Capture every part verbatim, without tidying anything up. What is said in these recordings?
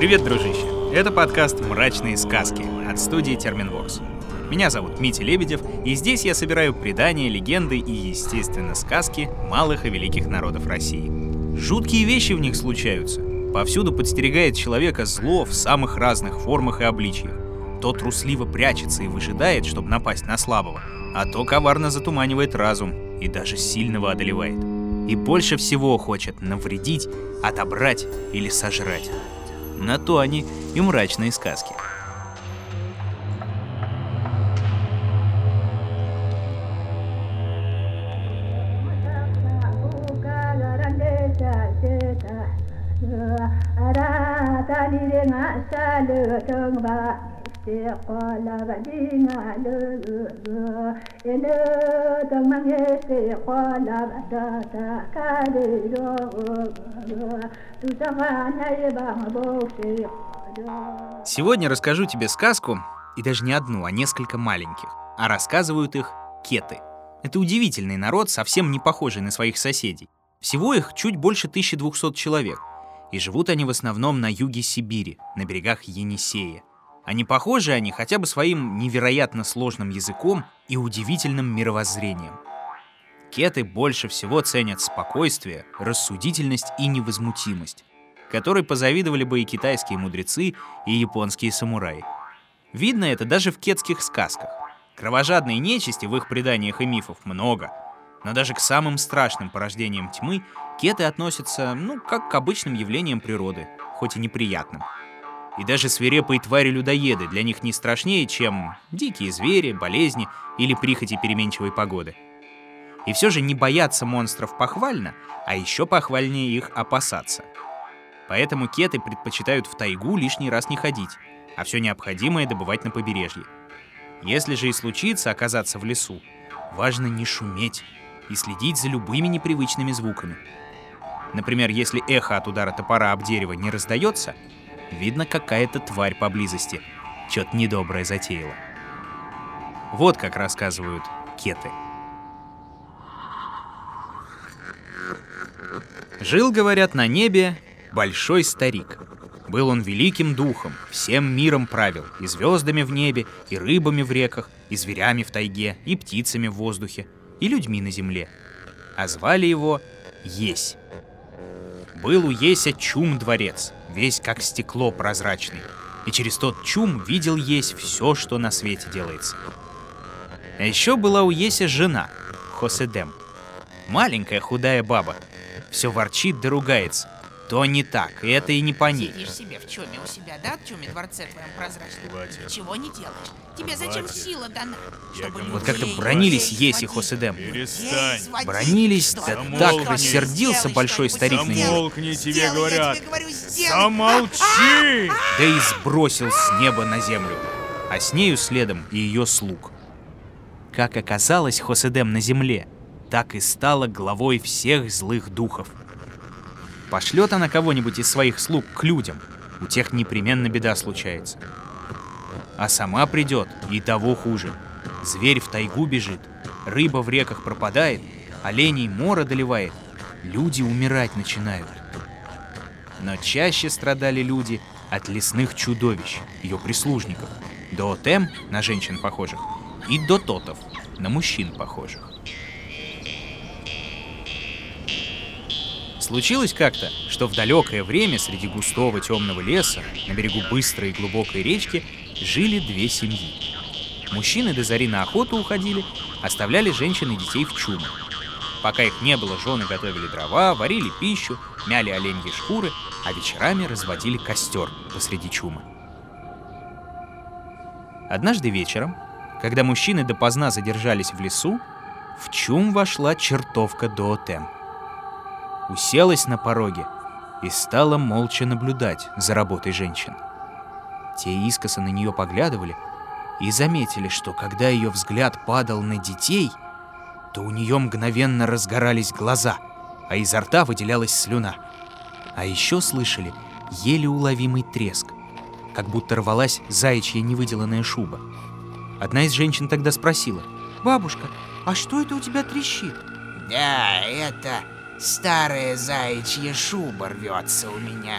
Привет, дружище! Это подкаст «Мрачные сказки» от студии Терминвокс. Меня зовут Митя Лебедев, и здесь я собираю предания, легенды и, естественно, сказки малых и великих народов России. Жуткие вещи в них случаются. Повсюду подстерегает человека зло в самых разных формах и обличьях. То трусливо прячется и выжидает, чтобы напасть на слабого, а то коварно затуманивает разум и даже сильного одолевает. И больше всего хочет навредить, отобрать или сожрать. На то они и мрачные сказки. Сегодня расскажу тебе сказку, и даже не одну, а несколько маленьких. А рассказывают их кеты. Это удивительный народ, совсем не похожий на своих соседей. Всего их чуть больше тысячи двухсот человек. И живут они в основном на юге Сибири, на берегах Енисея. Они похожи они хотя бы своим невероятно сложным языком и удивительным мировоззрением. Кеты больше всего ценят спокойствие, рассудительность и невозмутимость, которой позавидовали бы и китайские мудрецы, и японские самураи. Видно это даже в кетских сказках. Кровожадной нечисти в их преданиях и мифах много, но даже к самым страшным порождениям тьмы кеты относятся, ну, как к обычным явлениям природы, хоть и неприятным. И даже свирепые твари-людоеды для них не страшнее, чем дикие звери, болезни или прихоти переменчивой погоды. И все же не бояться монстров похвально, а еще похвальнее их опасаться. Поэтому кеты предпочитают в тайгу лишний раз не ходить, а все необходимое добывать на побережье. Если же и случится оказаться в лесу, важно не шуметь и следить за любыми непривычными звуками. Например, если эхо от удара топора об дерево не раздается, видно, какая-то тварь поблизости что-то недоброе затеяла. Вот как рассказывают кеты. Жил, говорят, на небе большой старик. Был он великим духом, всем миром правил, и звездами в небе, и рыбами в реках, и зверями в тайге, и птицами в воздухе, и людьми на земле. А звали его Есь. Был у Еся чум-дворец, весь как стекло прозрачный, и через тот чум видел Есь все, что на свете делается. А еще была у Еся жена, Хоседэм. Маленькая худая баба, все ворчит да ругается. То не так, и это и не по ней. Сидишь себе в чуме у себя, да, в чуме дворце твоем прозрачном? Хватит. Чего не делаешь? Тебе зачем Хватит. Сила дана? Чтобы вот как-то бронились Есь и Хоседэм. Перестань. Бронились, да так рассердился большой старик на него. Замолкни, тебе говорят. Тебе говорю, замолчи! Да и сбросил с неба на землю, а с нею следом и ее слуг. Как оказалось Хоседэм на земле, так и стала главой всех злых духов. Пошлет она кого-нибудь из своих слуг к людям, у тех непременно беда случается. А сама придет, и того хуже. Зверь в тайгу бежит, рыба в реках пропадает, оленей мор одолевает, люди умирать начинают. Но чаще страдали люди от лесных чудовищ, ее прислужников, доотэм, на женщин похожих, и дототов, на мужчин похожих. Случилось как-то, что в далекое время среди густого темного леса, на берегу быстрой и глубокой речки, жили две семьи. Мужчины до зари на охоту уходили, оставляли женщин и детей в чуме. Пока их не было, жены готовили дрова, варили пищу, мяли оленьи шкуры, а вечерами разводили костер посреди чумы. Однажды вечером, когда мужчины допоздна задержались в лесу, в чум вошла чертовка доотэм. Уселась на пороге и стала молча наблюдать за работой женщин. Те искоса на нее поглядывали и заметили, что когда ее взгляд падал на детей, то у нее мгновенно разгорались глаза, а изо рта выделялась слюна. А еще слышали еле уловимый треск, как будто рвалась заячья невыделанная шуба. Одна из женщин тогда спросила: «Бабушка, а что это у тебя трещит?» «Да, это... старая заячья шуба рвется у меня».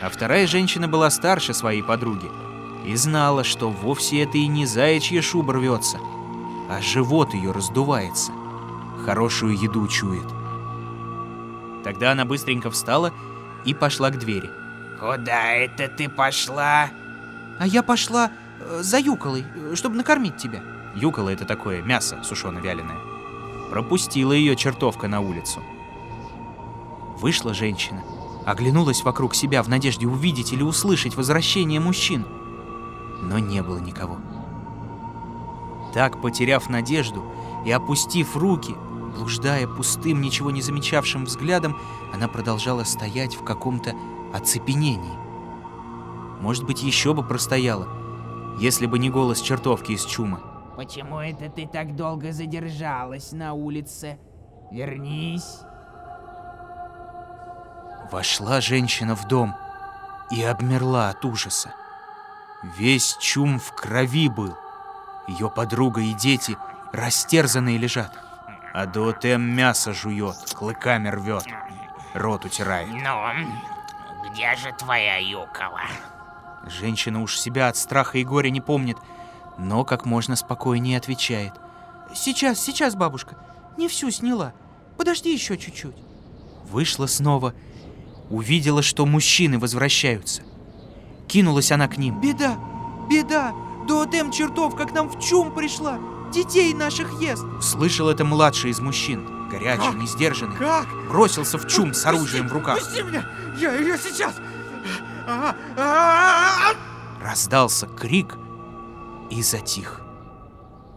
А вторая женщина была старше своей подруги и знала, что вовсе это и не заячья шуба рвется, а живот ее раздувается. Хорошую еду чует. Тогда она быстренько встала и пошла к двери. «Куда это ты пошла?» «А я пошла э, за юколой, чтобы накормить тебя». Юкола — это такое мясо сушено-вяленое. Пропустила ее чертовка на улицу. Вышла женщина, оглянулась вокруг себя в надежде увидеть или услышать возвращение мужчин. Но не было никого. Так, потеряв надежду и опустив руки, блуждая пустым, ничего не замечавшим взглядом, она продолжала стоять в каком-то оцепенении. Может быть, еще бы простояла, если бы не голос чертовки из чума. «Почему это ты так долго задержалась на улице? Вернись!» Вошла женщина в дом и обмерла от ужаса. Весь чум в крови был. Ее подруга и дети растерзанные лежат. А доотэм мясо жует, клыками рвет, рот утирает. «Ну, где же твоя юкола?» Женщина уж себя от страха и горя не помнит, но как можно спокойнее отвечает. «Сейчас, сейчас, бабушка, не всю сняла. Подожди еще чуть-чуть». Вышла снова, увидела, что мужчины возвращаются. Кинулась она к ним. «Беда, беда! Доотэм чертовка к нам в чум пришла! Детей наших ест!» Слышал это младший из мужчин, горячий, несдержанный. Как? Бросился в чум с оружием в руках. «Пусти меня! Я ее сейчас!» Раздался крик и затих.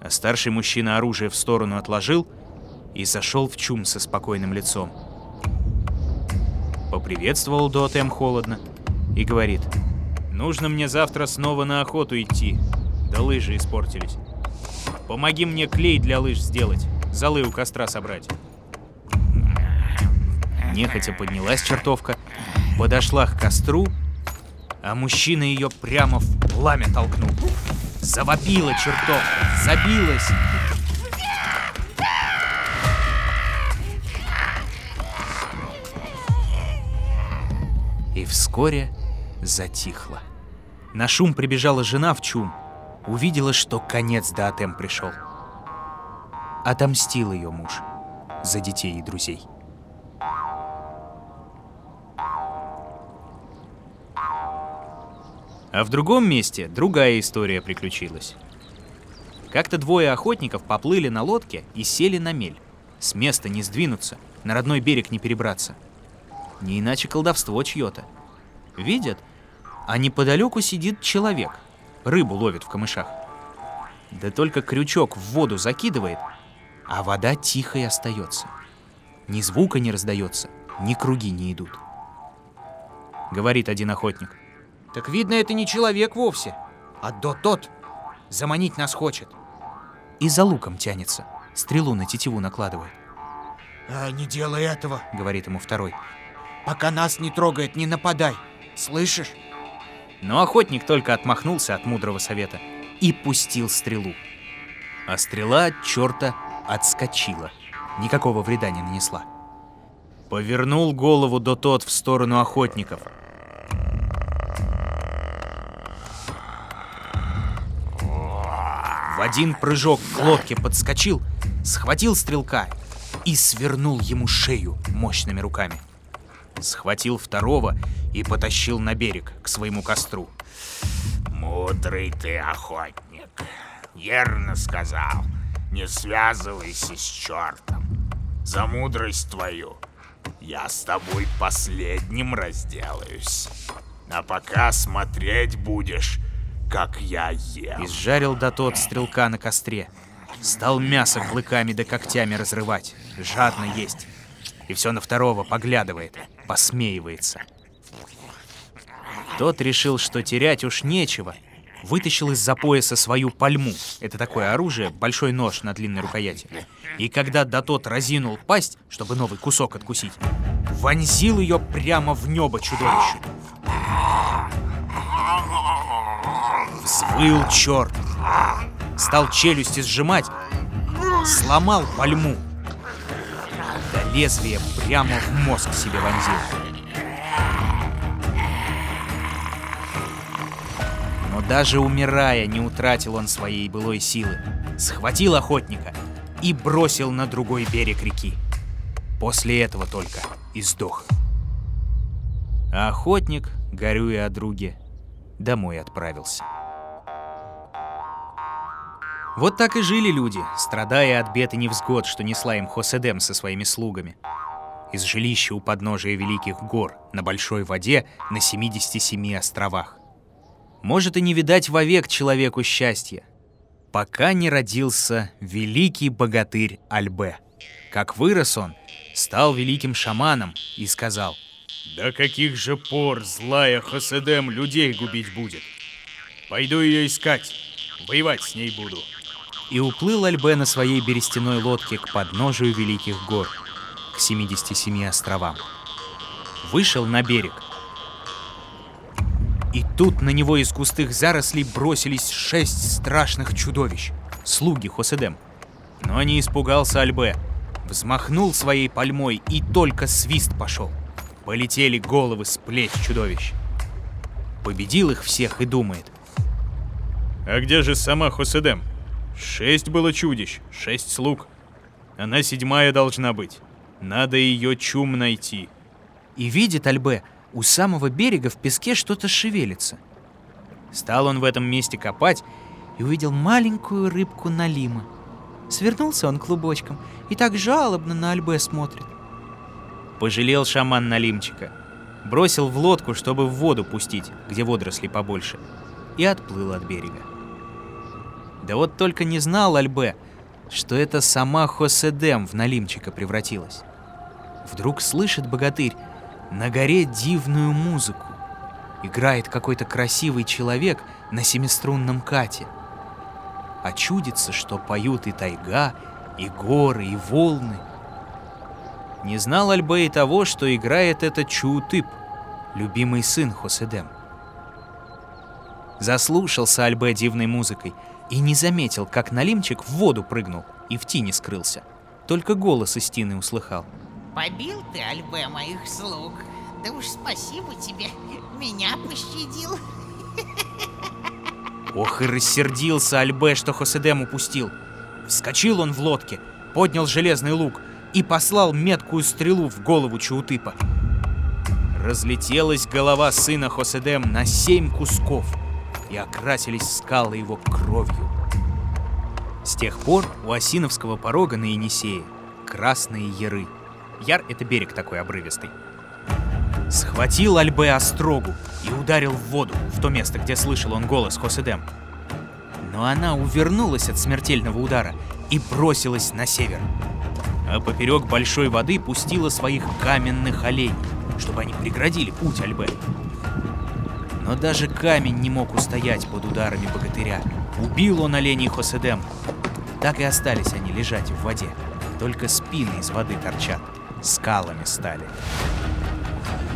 А старший мужчина оружие в сторону отложил и зашел в чум со спокойным лицом. Поприветствовал доотэм холодно и говорит: «Нужно мне завтра снова на охоту идти, да лыжи испортились. Помоги мне клей для лыж сделать, золы у костра собрать». Нехотя поднялась чертовка, подошла к костру, а мужчина ее прямо в пламя толкнул. Завопила чертовка, забилась. И вскоре затихло. На шум прибежала жена в чум, увидела, что конец доотэм пришел. Отомстил ее муж за детей и друзей. А в другом месте другая история приключилась. Как-то двое охотников поплыли на лодке и сели на мель. С места не сдвинуться, на родной берег не перебраться. Не иначе колдовство чье-то. Видят, а неподалеку сидит человек, рыбу ловит в камышах. Да только крючок в воду закидывает, а вода тихой остается. Ни звука не раздается, ни круги не идут. Говорит один охотник: «Так видно, это не человек вовсе, а дотот заманить нас хочет». И за луком тянется, стрелу на тетиву накладывает. «А, не делай этого», — говорит ему второй. «Пока нас не трогает, не нападай. Слышишь?» Но охотник только отмахнулся от мудрого совета и пустил стрелу. А стрела от черта отскочила. Никакого вреда не нанесла. Повернул голову дотот в сторону охотников. В один прыжок к лодке подскочил, схватил стрелка и свернул ему шею мощными руками. Схватил второго и потащил на берег к своему костру. «Мудрый ты охотник, верно сказал, не связывайся с чертом. За мудрость твою я с тобой последним разделаюсь. А пока смотреть будешь, как я ем». Изжарил дотот стрелка на костре. Стал мясо клыками да когтями разрывать, жадно есть. И все на второго поглядывает, посмеивается. Тот решил, что терять уж нечего. Вытащил из-за пояса свою пальму. Это такое оружие, большой нож на длинной рукояти. И когда дотот разинул пасть, чтобы новый кусок откусить, вонзил ее прямо в небо чудовищу. Взвыл черт. Стал челюсти сжимать. Сломал пальму. Лезвие прямо в мозг себе вонзил. даже умирая, не утратил он своей былой силы. Схватил охотника и бросил на другой берег реки. После этого только и сдох. А охотник, горюя о друге, домой отправился. Вот так и жили люди, страдая от бед и невзгод, что несла им Хоседэм со своими слугами. Из жилища у подножия Великих гор, на большой воде, на семидесяти семи островах. Может и не видать вовек человеку счастья, пока не родился великий богатырь Альбэ. Как вырос он, стал великим шаманом и сказал: «До каких же пор злая Хоседэм людей губить будет? Пойду ее искать, воевать с ней буду». И уплыл Альбэ на своей берестяной лодке к подножию Великих гор, к семидесяти семи островам. Вышел на берег. И тут на него из густых зарослей бросились шесть страшных чудовищ, слуги Хоседэм. Но не испугался Альбэ, взмахнул своей пальмой, и только свист пошел. Полетели головы с плеч чудовищ. Победил их всех и думает: а где же сама Хоседэм? Шесть было чудищ, шесть слуг. Она седьмая должна быть. Надо ее чум найти. И видит Альбэ, у самого берега в песке что-то шевелится. Стал он в этом месте копать и увидел маленькую рыбку налима. Свернулся он клубочком и так жалобно на Альбэ смотрит. Пожалел шаман налимчика, бросил в лодку, чтобы в воду пустить, где водоросли побольше, и отплыл от берега. Да вот только не знал Альбэ, что это сама Хоседэм в налимчика превратилась. Вдруг слышит богатырь на горе дивную музыку. Играет какой-то красивый человек на семиструнном кате. А чудится, что поют и тайга, и горы, и волны. Не знал Альбэ и того, что играет это Чуутып, любимый сын Хоседэм. Заслушался Альбэ дивной музыкой и не заметил, как налимчик в воду прыгнул и в тине скрылся. Только голос из тины услыхал: «Побил ты, Альбэ, моих слуг. Да уж спасибо тебе, меня пощадил». Ох, и рассердился Альбэ, что Хоседэм упустил. Вскочил он в лодке, поднял железный лук и послал меткую стрелу в голову Чуутыпа. Разлетелась голова сына Хоседэм на семь кусков, и окрасились скалы его кровью. С тех пор у Осиновского порога на Енисее Красные Яры. Яр — это берег такой обрывистый. Схватил Альбэ острогу и ударил в воду, в то место, где слышал он голос Хоседэм. Но она увернулась от смертельного удара и бросилась на север. А поперек большой воды пустила своих каменных оленей, чтобы они преградили путь Альбэ. Но даже камень не мог устоять под ударами богатыря. Убил он оленей Хоседэм. Так и остались они лежать в воде. Только спины из воды торчат, скалами стали.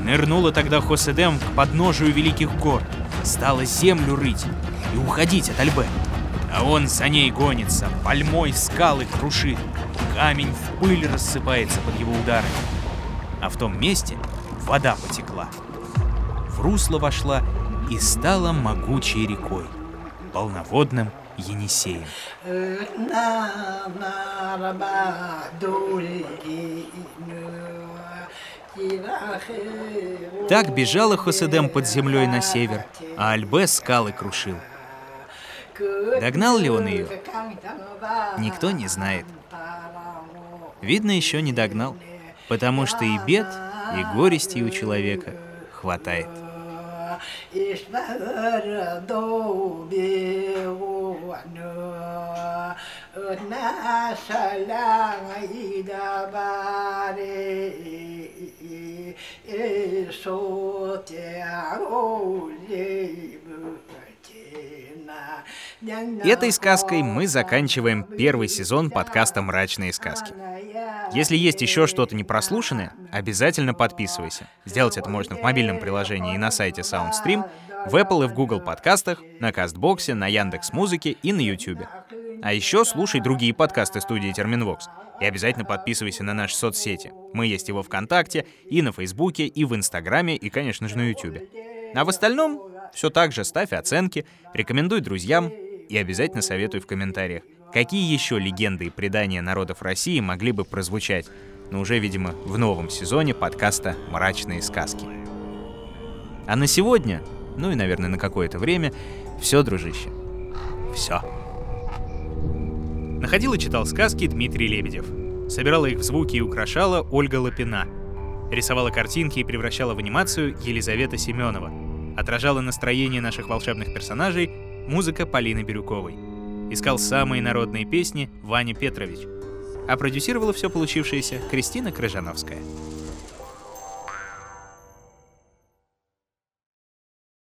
Нырнула тогда Хоседэм к подножию Великих гор, стала землю рыть и уходить от Альбэ. А он за ней гонится, пальмой скалы крушит, камень в пыль рассыпается под его ударами. А в том месте вода потекла, в русло вошла и стала могучей рекой, полноводным Енисеем. Так бежала Хоседэм под землей на север, а Альбэ скалы крушил. Догнал ли он ее? Никто не знает. Видно, еще не догнал, потому что и бед, и горести у человека хватает. Этой сказкой мы заканчиваем первый сезон подкаста «Мрачные сказки». Если есть еще что-то непрослушанное, обязательно подписывайся. Сделать это можно в мобильном приложении и на сайте SoundStream, в Apple и в Google подкастах, на Кастбоксе, на Яндекс.Музыке и на YouTube. А еще слушай другие подкасты студии Терминвокс. И обязательно подписывайся на наши соцсети. Мы есть и во ВКонтакте, и на Фейсбуке, и в Инстаграме, и, конечно же, на Ютубе. А в остальном Все так же ставь оценки, рекомендуй друзьям и обязательно советуй в комментариях, какие еще легенды и предания народов России могли бы прозвучать, но уже, видимо, в новом сезоне подкаста «Мрачные сказки». А на сегодня, ну и, наверное, на какое-то время, все, дружище, все. Находил и читал сказки Дмитрий Лебедев. Собирала их в звуки и украшала Ольга Лапина. Рисовала картинки и превращала в анимацию Елизавета Семенова. Отражала настроение наших волшебных персонажей музыка Полины Бирюковой. Искал самые народные песни Ваня Петрович. А продюсировала все получившееся Кристина Крыжановская.